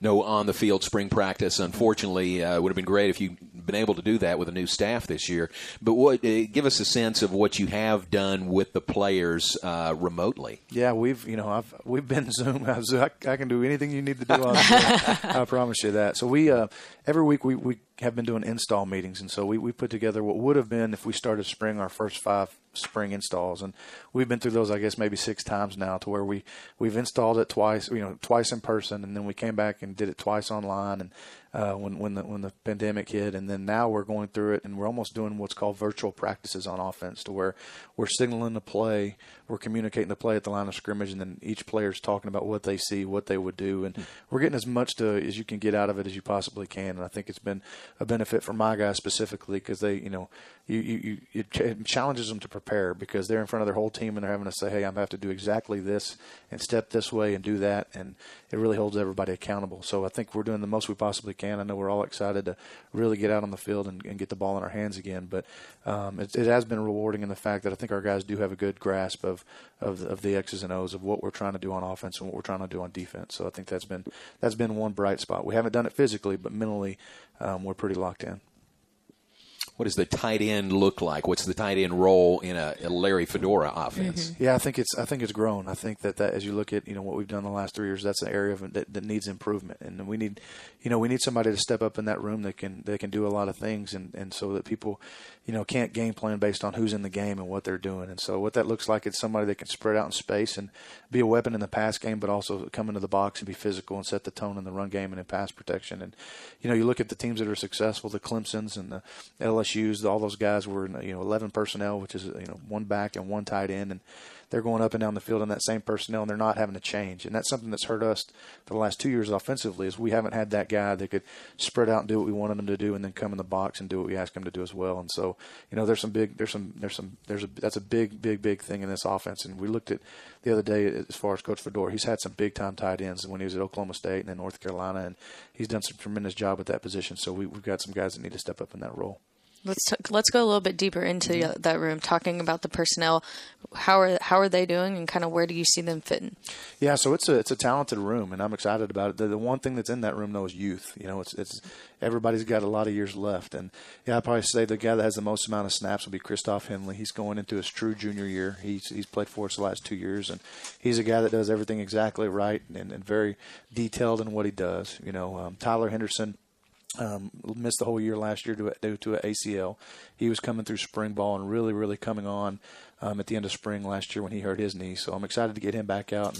No on-the-field spring practice, unfortunately. It would have been great if you'd been able to do that with a new staff this year. But give us a sense of what you have done with the players remotely. Yeah, we've been Zoom. I can do anything you need to do on Zoom. I promise you that. So we every week we have been doing install meetings, and so we put together what would have been, if we started spring, our first 5 spring installs, and we've been through those, I guess, maybe 6 times now, to where we've installed it twice, you know, twice in person, and then we came back and did it twice online, and when the pandemic hit, and then now we're going through it, and we're almost doing what's called virtual practices on offense, to where we're signaling the play, we're communicating the play at the line of scrimmage, and then each player's talking about what they see, what they would do, and we're getting as much as you can get out of it as you possibly can. And I think it's been a benefit for my guys specifically, because they, you know, it challenges them to prepare, because they're in front of their whole team and they're having to say, hey, I'm going to have to do exactly this and step this way and do that, and it really holds everybody accountable. So I think we're doing the most we possibly can. I know we're all excited to really get out on the field and get the ball in our hands again, but it has been rewarding in the fact that I think our guys do have a good grasp of the X's and O's of what we're trying to do on offense and what we're trying to do on defense. So I think that's been one bright spot. We haven't done it physically, but mentally we're pretty locked in. What does the tight end look like? What's the tight end role in a Larry Fedora offense? Mm-hmm. Yeah, I think it's grown. I think that as you look at, you know, what we've done the last 3 years, that's an area that needs improvement, and we need, you know, somebody to step up in that room that can do a lot of things, and so that people, you know, can't game plan based on who's in the game and what they're doing. And so what that looks like is somebody that can spread out in space and be a weapon in the pass game, but also come into the box and be physical and set the tone in the run game and in pass protection. And you know, you look at the teams that are successful, the Clemsons and the LSUs, all those guys were, you know, 11 personnel, which is, you know, 1 back and 1 tight end, and they're going up and down the field in that same personnel, and they're not having to change. And that's something that's hurt us for the last 2 years offensively, is we haven't had that guy that could spread out and do what we wanted him to do, and then come in the box and do what we asked him to do as well. And so, you know, that's a big thing in this offense. And we looked at the other day as far as Coach Fedora, he's had some big time tight ends when he was at Oklahoma State and then North Carolina, and he's done some tremendous job at that position. So we've got some guys that need to step up in that role. Let's go a little bit deeper into that room, talking about the personnel. How are they doing, and kind of where do you see them fitting? Yeah, so it's a talented room, and I'm excited about it. The one thing that's in that room, though, is youth. You know, it's everybody's got a lot of years left, and yeah, I'd probably say the guy that has the most amount of snaps will be Christoph Henley. He's going into his true junior year. He's played for us the last 2 years, and he's a guy that does everything exactly right and very detailed in what he does. You know, Tyler Henderson Missed the whole year last year due to an ACL. He was coming through spring ball and really, really coming on at the end of spring last year when he hurt his knee. So I'm excited to get him back out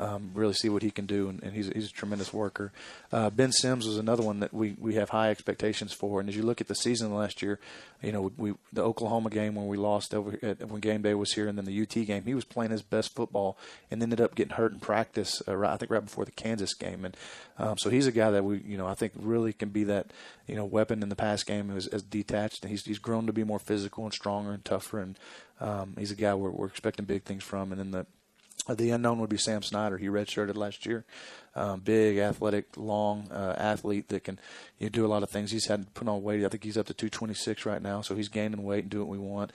and really see what he can do. And he's a tremendous worker. Ben Sims was another one that we have high expectations for. And as you look at the season last year, you know, the Oklahoma game when we lost when game day was here, and then the UT game, he was playing his best football and ended up getting hurt in practice. Right before the Kansas game, and so he's a guy that we, you know, I think really can be that, you know, weapon in the pass game as detached. And he's grown to be more physical and stronger and tougher, and he's a guy we're expecting big things from. And then the unknown would be Sam Snyder. He redshirted last year. Big, athletic, long athlete that can do a lot of things. He's had to put on weight. I think he's up to 226 right now, so he's gaining weight and doing what we want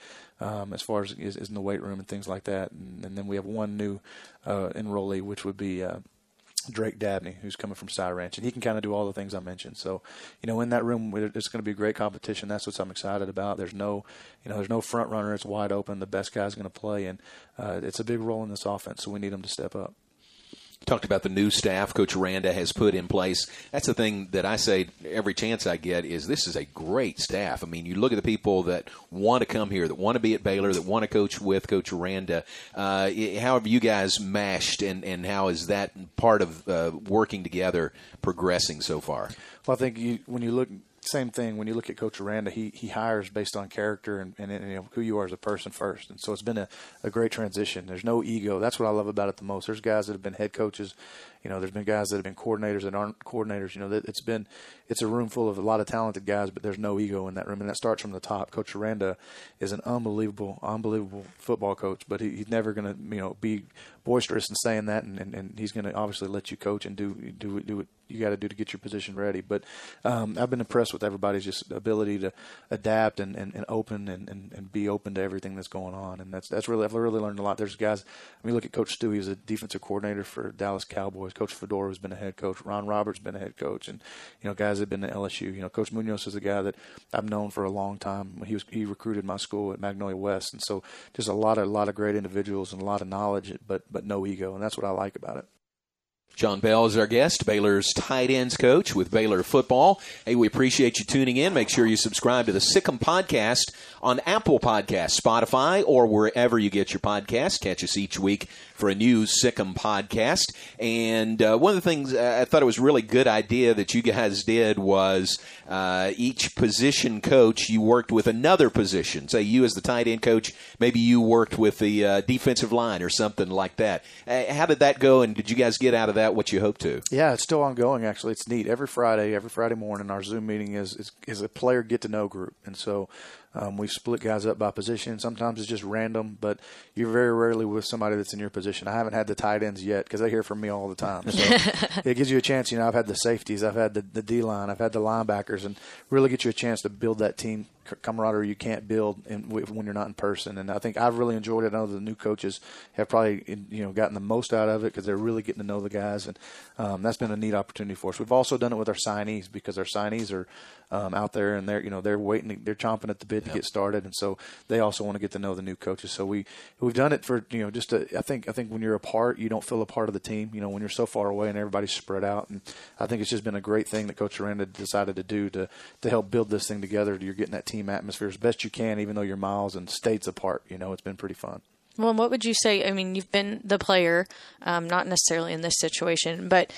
as far as is in the weight room and things like that. And then we have one new enrollee, which would be Drake Dabney, who's coming from Cy Ranch, and he can kind of do all the things I mentioned. So, you know, in that room, it's going to be great competition. That's what I'm excited about. There's no front runner. It's wide open. The best guy's going to play, and it's a big role in this offense. So we need him to step up. Talked about the new staff Coach Aranda has put in place. That's the thing that I say every chance I get is this is a great staff. I mean, you look at the people that want to come here, that want to be at Baylor, that want to coach with Coach Aranda. How have you guys mashed, and how is that part of working together progressing so far? Well, I think when you look – same thing. When you look at Coach Aranda, he hires based on character and you know, who you are as a person first. And so it's been a great transition. There's no ego. That's what I love about it the most. There's guys that have been head coaches. You know, there's been guys that have been coordinators that aren't coordinators. You know, it's a room full of a lot of talented guys, but there's no ego in that room. And that starts from the top. Coach Aranda is an unbelievable football coach, but he's never going to, you know, be boisterous in saying that. And he's going to obviously let you coach and do what you got to do to get your position ready. But I've been impressed with everybody's just ability to adapt and open and be open to everything that's going on. And I've really learned a lot. There's guys, I mean, look at Coach Stewie, he's a defensive coordinator for Dallas Cowboys. Coach Fedora has been a head coach. Ron Roberts has been a head coach. And, you know, guys that have been at LSU. You know, Coach Munoz is a guy that I've known for a long time. He recruited my school at Magnolia West. And so just a lot of great individuals and a lot of knowledge, but no ego. And that's what I like about it. Sean Bell is our guest, Baylor's tight ends coach with Baylor football. Hey, we appreciate you tuning in. Make sure you subscribe to the Sic 'em podcast on Apple Podcasts, Spotify, or wherever you get your podcast. Catch us each week for a new Sic 'em podcast. And one of the things I thought it was a really good idea that you guys did was each position coach, you worked with another position. Say you as the tight end coach, maybe you worked with the defensive line or something like that. How did that go, and did you guys get out of that what you hope to? Yeah, it's still ongoing, actually. It's neat. Every Friday morning, our Zoom meeting is a player get-to-know group. And so we split guys up by position. Sometimes it's just random, but you're very rarely with somebody that's in your position. I haven't had the tight ends yet because they hear from me all the time. So it gives you a chance. You know, I've had the safeties. I've had the D-line. I've had the linebackers, and really get you a chance to build that team camaraderie you can't build when you're not in person. And I think I've really enjoyed it. I know the new coaches have probably, you know, gotten the most out of it because they're really getting to know the guys, and that's been a neat opportunity for us. We've also done it with our signees because our signees are out there, and they're waiting, they're chomping at the bit to get started, and so they also want to get to know the new coaches. So we've done it for, you know, just I think when you're apart, you don't feel a part of the team. You know, when you're so far away and everybody's spread out, and I think it's just been a great thing that Coach Aranda decided to do to help build this thing together. You're getting that team atmosphere as best you can, even though you're miles and states apart. You know, it's been pretty fun. Well, what would you say? I mean, you've been the player, not necessarily in this situation, but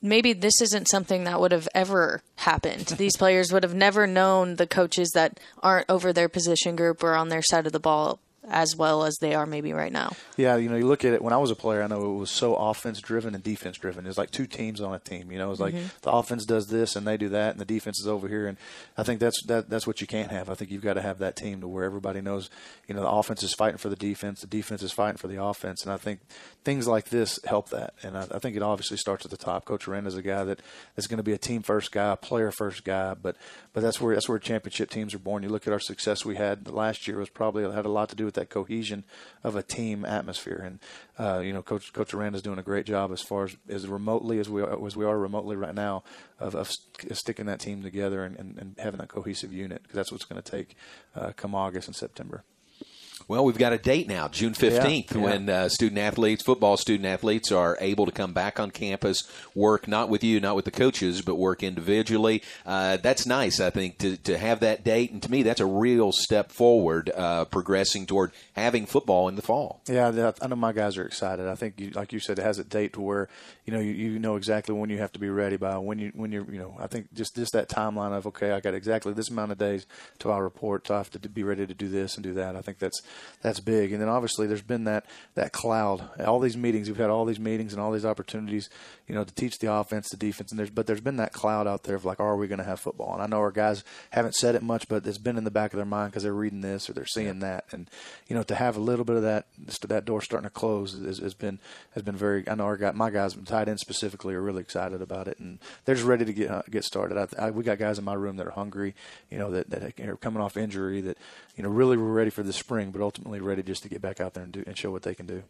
maybe this isn't something that would have ever happened. These players would have never known the coaches that aren't over their position group or on their side of the ball as well as they are maybe right now. Yeah, you know, you look at it, when I was a player, I know it was so offense-driven and defense-driven. It's like two teams on a team, you know. It's like the offense does this and they do that and the defense is over here. And I think that's what you can't have. I think you've got to have that team to where everybody knows, you know, the offense is fighting for the defense is fighting for the offense. And I think things like this help that. And I think it obviously starts at the top. Coach Aranda is a guy that is going to be a team-first guy, a player-first guy, but that's where championship teams are born. You look at our success we had last year was probably had a lot to do with that cohesion of a team atmosphere. And you know, Coach Aranda is doing a great job as far as remotely as we are remotely right now of sticking that team together and having that cohesive unit, because that's what's going to take come August and September. Well, we've got a date now, June 15th, when football student-athletes are able to come back on campus, work not with you, not with the coaches, but work individually. That's nice, I think, to have that date. And to me, that's a real step forward, progressing toward having football in the fall. Yeah, I know my guys are excited. I think, like you said, it has a date to where, you know exactly when you have to be ready by, when you're, I think just that timeline of, okay, I got exactly this amount of days till I report, till I have to be ready to do this and do that. I think that's big. And then obviously there's been that cloud. We've had all these meetings and all these opportunities, to teach the offense, the defense, and there's been that cloud out there of like, are we going to have football? And I know our guys haven't said it much, but it's been in the back of their mind because they're reading this or they're seeing that. And to have a little bit of that, just that door starting to close has been very. I know my guys, tight end specifically, are really excited about it, and they're just ready to get started. We got guys in my room that are hungry, that are coming off injury that really were ready for the spring, but ultimately ready just to get back out there and show what they can do.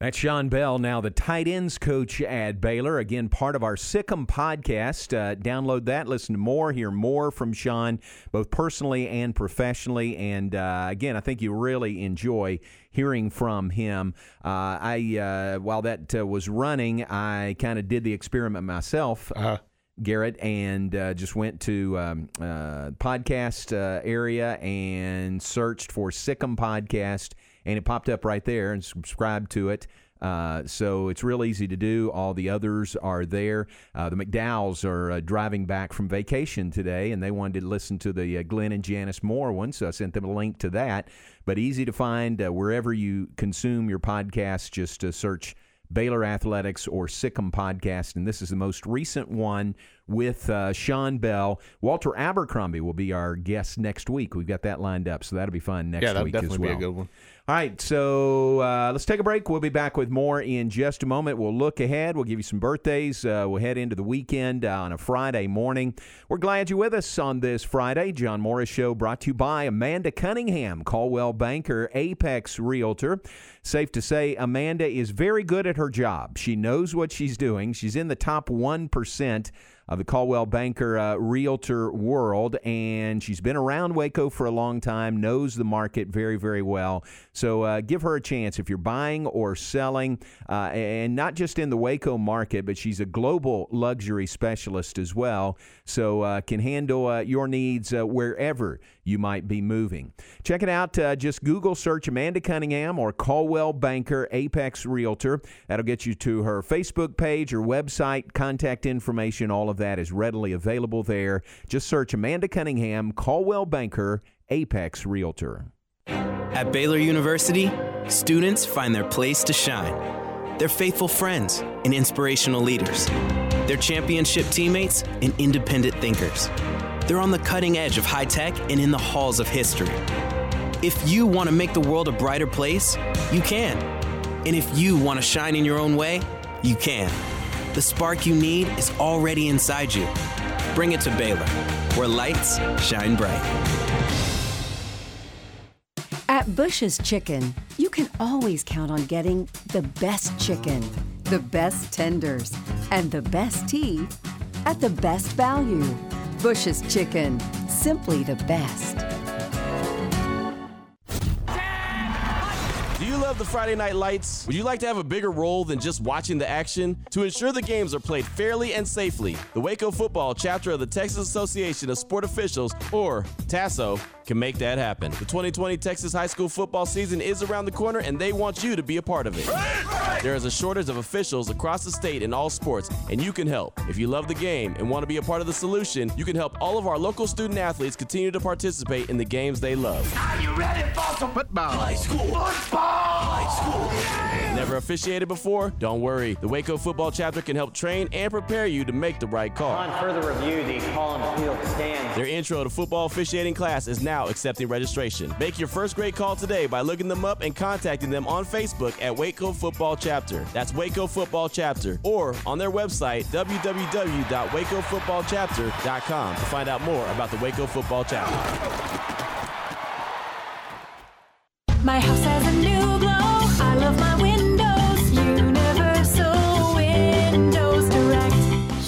That's Sean Bell, now the tight ends coach at Baylor. Again, part of our Sic 'em podcast. Download that, listen to more, hear more from Sean, both personally and professionally. And, again, I think you really enjoy hearing from him. While that was running, I kind of did the experiment myself. Garrett, and just went to podcast area and searched for Sic 'em podcast, and it popped up right there and subscribed to it. So it's real easy to do. All the others are there. The McDowells are driving back from vacation today, and they wanted to listen to the Glenn and Janice Moore one, so I sent them a link to that. But easy to find wherever you consume your podcast, just search Baylor Athletics or Sic 'em podcast, and this is the most recent one with Sean Bell. Walter Abercrombie will be our guest next week. We've got that lined up, so that'll be fun next week as well. Yeah, that'll definitely be a good one. All right, so let's take a break. We'll be back with more in just a moment. We'll look ahead. We'll give you some birthdays. We'll head into the weekend on a Friday morning. We're glad you're with us on this Friday. John Morris Show brought to you by Amanda Cunningham, Coldwell Banker Apex Realtor. Safe to say Amanda is very good at her job. She knows what she's doing. She's in the top 1% of the Coldwell Banker realtor world, and she's been around Waco for a long time, knows the market very, very well. So give her a chance if you're buying or selling, and not just in the Waco market, but she's a global luxury specialist as well, so can handle your needs wherever you might be moving. Check it out. Just Google search Amanda Cunningham or Coldwell Banker Apex Realtor. That'll get you to her Facebook page, her website, contact information. All of that is readily available there. Just search Amanda Cunningham, Coldwell Banker, Apex Realtor. At Baylor University, students find their place to shine. They're faithful friends and inspirational leaders. They're championship teammates and independent thinkers. They're on the cutting edge of high tech and in the halls of history. If you want to make the world a brighter place, you can. And if you want to shine in your own way, you can. The spark you need is already inside you. Bring it to Baylor, where lights shine bright. At Bush's Chicken, you can always count on getting the best chicken, the best tenders, and the best tea at the best value. Bush's Chicken, simply the best. Do you love the Friday Night Lights? Would you like to have a bigger role than just watching the action? To ensure the games are played fairly and safely, the Waco Football Chapter of the Texas Association of Sport Officials, or TASSO, can make that happen. The 2020 Texas high school football season is around the corner, and they want you to be a part of it. There is a shortage of officials across the state in all sports, and you can help. If you love the game and want to be a part of the solution, you can help all of our local student athletes continue to participate in the games they love. Are you ready for some football? High school. Football. High school. Yeah. Never officiated before? Don't worry. The Waco Football Chapter can help train and prepare you to make the right call. On further review, the call and appeal stands. Their intro to football officiating class is now accepting registration. Make your first grade call today by looking them up and contacting them on Facebook at Waco Football Chapter. That's Waco Football Chapter, or on their website www.wacofootballchapter.com to find out more about the Waco Football Chapter. My house has a new glow. I love my windows. Universal Windows Direct.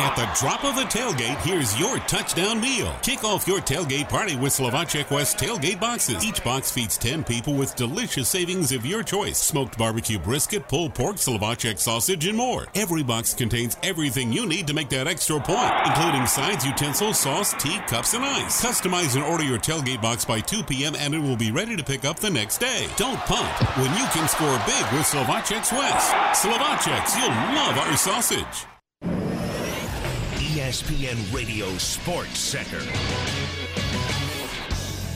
At the drop of the tailgate, here's your touchdown meal. Kick off your tailgate party with Slovacek West tailgate boxes. Each box feeds 10 people with delicious savings of your choice. Smoked barbecue brisket, pulled pork, Slovacek sausage, and more. Every box contains everything you need to make that extra point, including sides, utensils, sauce, tea, cups, and ice. Customize and order your tailgate box by 2 p.m. and it will be ready to pick up the next day. Don't punt when you can score big with Slovacek West. Slovacek's, you'll love our sausage. ESPN Radio Sports Center.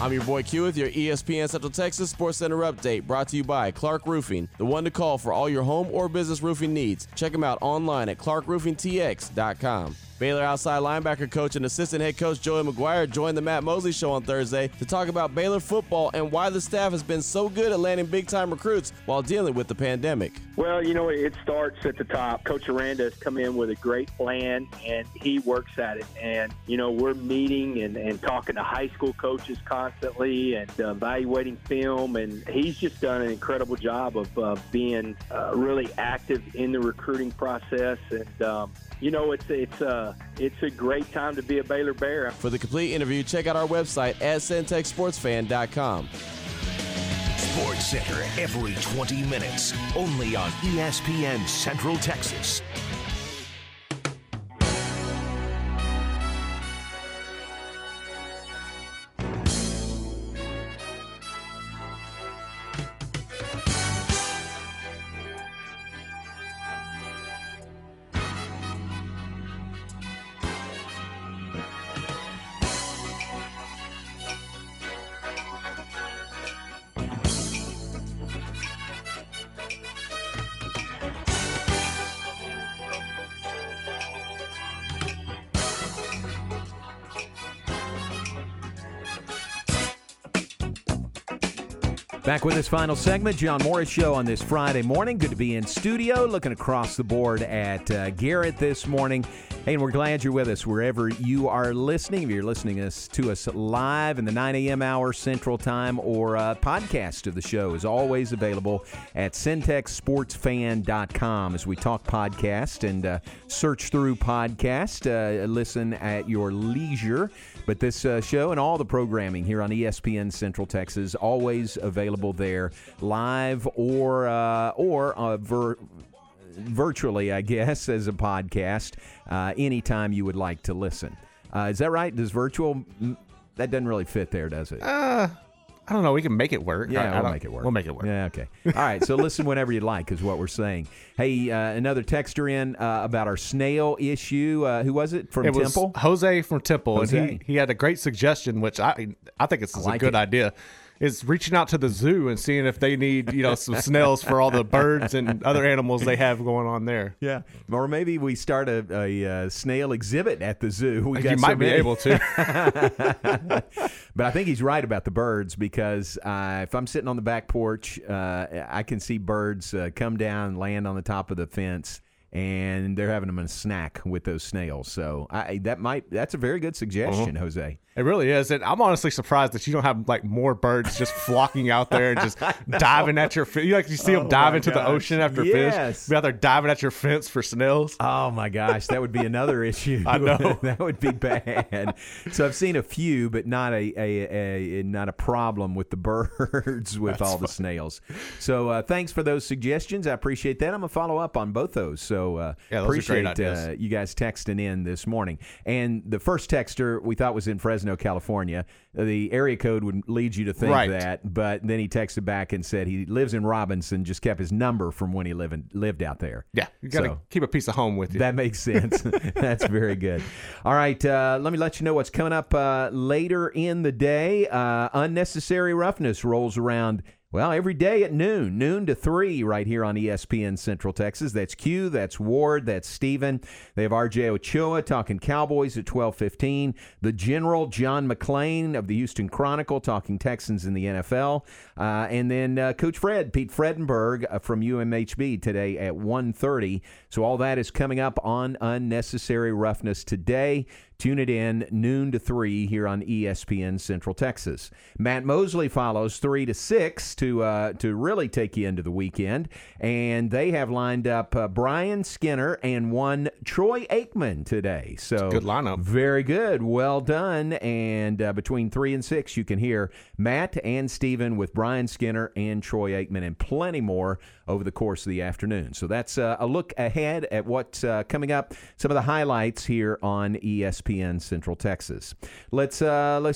I'm your boy Q with your ESPN Central Texas Sports Center update, brought to you by Clark Roofing, the one to call for all your home or business roofing needs. Check them out online at clarkroofingtx.com. Baylor outside linebacker coach and assistant head coach Joey McGuire joined the Matt Mosley Show on Thursday to talk about Baylor football and why the staff has been so good at landing big-time recruits while dealing with the pandemic. Well, you know, it starts at the top. Coach Aranda has come in with a great plan, and he works at it. And, you know, we're meeting and talking to high school coaches constantly and evaluating film, and he's just done an incredible job of being really active in the recruiting process. And, you know, it's a great time to be a Baylor Bear. For the complete interview, check out our website at CenTexSportsFan.com. Sports Center every 20 minutes, only on ESPN Central Texas. Back with this final segment, John Morris Show on this Friday morning. Good to be in studio, looking across the board at Garrett this morning. Hey, and we're glad you're with us wherever you are listening. If you're listening to us live in the 9 a.m. hour Central Time, or podcast of the show is always available at CenTexSportsFan.com. As we talk podcast and search through podcast, listen at your leisure. But this show and all the programming here on ESPN Central Texas, always available there, live or virtually, I guess, as a podcast, anytime you would like to listen. Is that right? Does virtual, that doesn't really fit there, does it? I don't know. We can make it work. Yeah, we'll make it work. We'll make it work. Yeah, okay. All right, so listen whenever you like is what we're saying. Hey, another texter in about our snail issue. Who was it from Temple? It was Jose from Temple. Jose. And he had a great suggestion, which I think it's a good idea, is reaching out to the zoo and seeing if they need, you know, some snails for all the birds and other animals they have going on there. Yeah, or maybe we start a snail exhibit at the zoo. You might be able to. But I think he's right about the birds, because if I'm sitting on the back porch, I can see birds come down and land on the top of the fence, and they're having them a snack with those snails. So that's a very good suggestion, Jose. It really is. And I'm honestly surprised that you don't have like more birds just flocking out there and just diving at your fish. You see them dive into the ocean after fish. Be out there diving at your fence for snails. Oh my gosh, that would be another issue. I know. That would be bad. So I've seen a few, but not a problem with the birds with all the snails. So thanks for those suggestions. I appreciate that. I'm gonna follow up on both those. So So appreciate you guys texting in this morning. And the first texter we thought was in Fresno, California. The area code would lead you to think that, but then he texted back and said he lives in Robinson, just kept his number from when he lived out there. Yeah, you got to keep a piece of home with you. That makes sense. That's very good. All right, let me let you know what's coming up later in the day. Unnecessary Roughness rolls around, well, every day at noon to 3 right here on ESPN Central Texas. That's Q, that's Ward, that's Steven. They have RJ Ochoa talking Cowboys at 12:15. The General, John McClain of the Houston Chronicle, talking Texans in the NFL. And then Coach Fred, Pete Fredenberg from UMHB today at 1:30. So all that is coming up on Unnecessary Roughness today. Tune it in noon to 3 here on ESPN Central Texas. Matt Mosley follows 3 to 6 to really take you into the weekend, and they have lined up Brian Skinner and one Troy Aikman today. So good lineup, very good, well done. And between 3 and 6, you can hear Matt and Steven with Brian Skinner and Troy Aikman, and plenty more over the course of the afternoon. So that's a look ahead at what's coming up. Some of the highlights here on ESPN Central Texas. Let's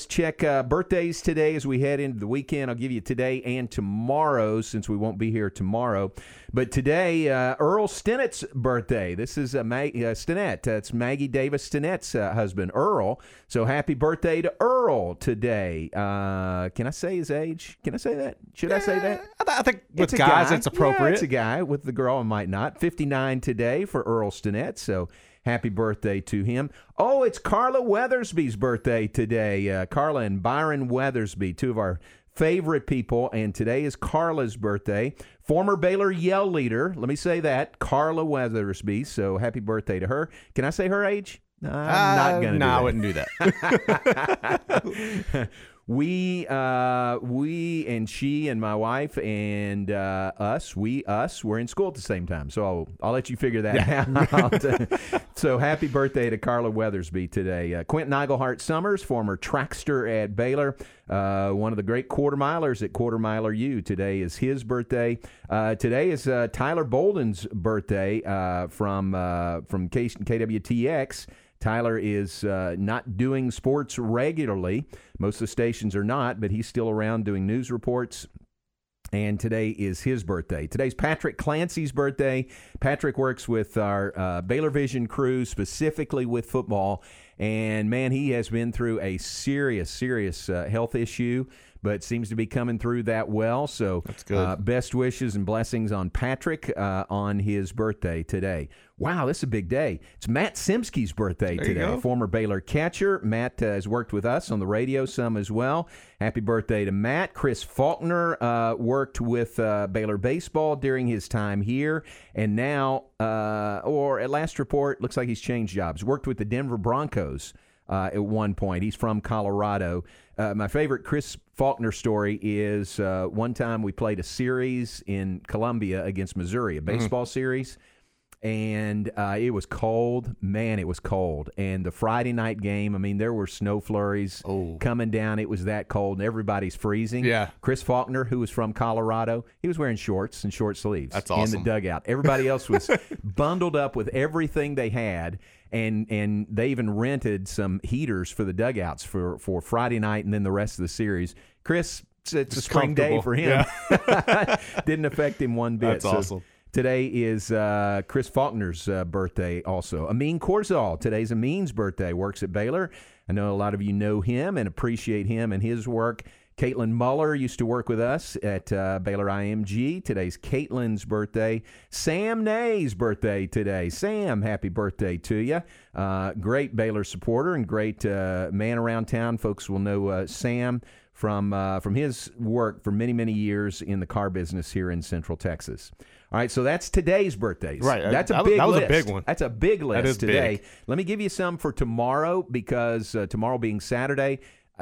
check birthdays today as we head into the weekend. I'll give you today and tomorrow since we won't be here tomorrow. But today, Earl Stinnett's birthday. This is Stinnett. It's Maggie Davis Stinnett's husband, Earl. So happy birthday to Earl today. Can I say his age? Can I say that? Should I say that? I think with guys, it's appropriate. Yeah, it's a guy. With the girl, I might not. 59 today for Earl Stinnett. So happy birthday to him. Oh, it's Carla Weathersby's birthday today. Carla and Byron Weathersby, two of our favorite people, and today is Carla's birthday. Former Baylor Yell leader, let me say that, Carla Weathersby, so happy birthday to her. Can I say her age? I'm not going to do that. No, I wouldn't do that. We and she and my wife and us were in school at the same time. So I'll let you figure that out. So happy birthday to Carla Weathersby today. Quentin Iglehart Summers, former trackster at Baylor, one of the great quartermilers at Quartermiler U. Today is his birthday. Today is Tyler Bolden's birthday from KWTX. Tyler is not doing sports regularly. Most of the stations are not, but he's still around doing news reports. And today is his birthday. Today's Patrick Clancy's birthday. Patrick works with our Baylor Vision crew, specifically with football. And, man, he has been through a serious health issue, but seems to be coming through that well. So best wishes and blessings on Patrick on his birthday today. Wow, this is a big day. It's Matt Simsky's birthday today, former Baylor catcher. Matt has worked with us on the radio some as well. Happy birthday to Matt. Chris Faulkner worked with Baylor baseball during his time here. And now, or at last report, looks like he's changed jobs. Worked with the Denver Broncos at one point. He's from Colorado. My favorite Chris Faulkner story is one time we played a series in Columbia against Missouri, a baseball series. And it was cold. Man, it was cold. And the Friday night game, I mean, there were snow flurries coming down. It was that cold, and everybody's freezing. Yeah. Chris Faulkner, who was from Colorado, he was wearing shorts and short sleeves in the dugout. Everybody else was bundled up with everything they had, and they even rented some heaters for the dugouts for Friday night and then the rest of the series. Chris, it's a spring day for him. Yeah. Didn't affect him one bit. That's awesome. Today is Chris Faulkner's birthday also. Amin Korzal. Today's Amin's birthday. Works at Baylor. I know a lot of you know him and appreciate him and his work. Caitlin Muller used to work with us at Baylor IMG. Today's Caitlin's birthday. Sam Nay's birthday today. Sam, happy birthday to you. Great Baylor supporter and great man around town. Folks will know Sam from his work for many, many years in the car business here in Central Texas. All right, so that's today's birthdays. Right. That's a big list. That was a big one. That's a big list today. Big. Let me give you some for tomorrow because tomorrow being Saturday,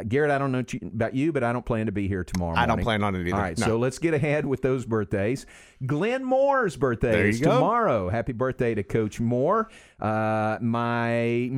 Garrett, I don't know about you, but I don't plan to be here tomorrow morning. I don't plan on it either. All right, so let's get ahead with those birthdays. Glenn Moore's birthday is tomorrow. Happy birthday to Coach Moore. My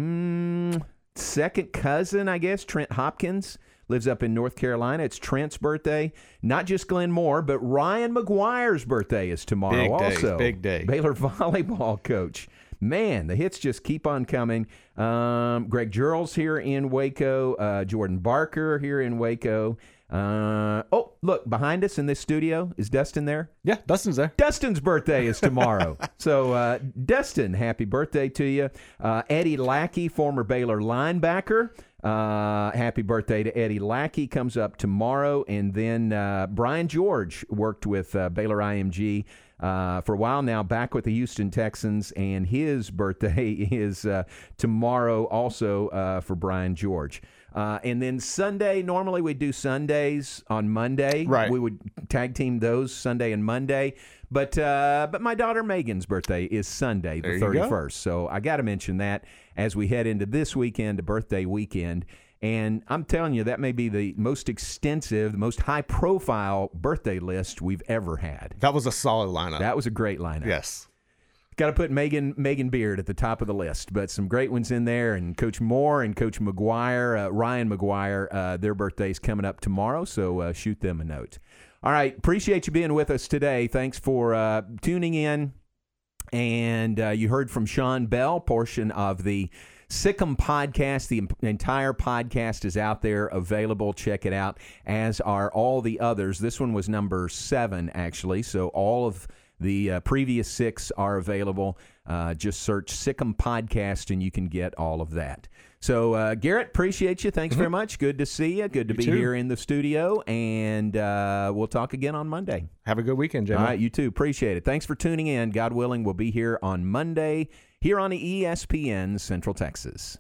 second cousin, I guess, Trent Hopkins. lives up in North Carolina. It's Trent's birthday. Not just Glenn Moore, but Ryan McGuire's birthday is tomorrow. Big day, also. Big day. Baylor volleyball coach. Man, the hits just keep on coming. Greg Gerald's here in Waco. Jordan Barker here in Waco. Oh, look, behind us in this studio, is Dustin there? Yeah, Dustin's there. Dustin's birthday is tomorrow. So, Dustin, happy birthday to you. Eddie Lackey, former Baylor linebacker. Happy birthday to Eddie Lackey, comes up tomorrow. And then Brian George worked with Baylor IMG for a while now, back with the Houston Texans, and his birthday is tomorrow also for Brian George. And then Sunday, normally we do Sundays on Monday. Right. We would tag team those, Sunday and Monday. But my daughter Megan's birthday is Sunday, the 31st. So I got to mention that as we head into this weekend, a birthday weekend. And I'm telling you, that may be the most extensive, the most high-profile birthday list we've ever had. That was a solid lineup. That was a great lineup. Yes. Got to put Megan Beard at the top of the list, but some great ones in there. And Coach Moore and Coach McGuire, Ryan McGuire, their birthday's coming up tomorrow, so shoot them a note. All right, appreciate you being with us today. Thanks for tuning in. And you heard from Sean Bell, portion of the Sic 'em podcast. The entire podcast is out there available. Check it out, as are all the others. This one was number 7, actually, so all of the previous 6 are available. Just search Sic 'em podcast, and you can get all of that. So, Garrett, appreciate you. Thanks very much. Good to see you. Good to be here in the studio, and we'll talk again on Monday. Have a good weekend, Jimmy. All right, you too. Appreciate it. Thanks for tuning in. God willing, we'll be here on Monday here on ESPN Central Texas.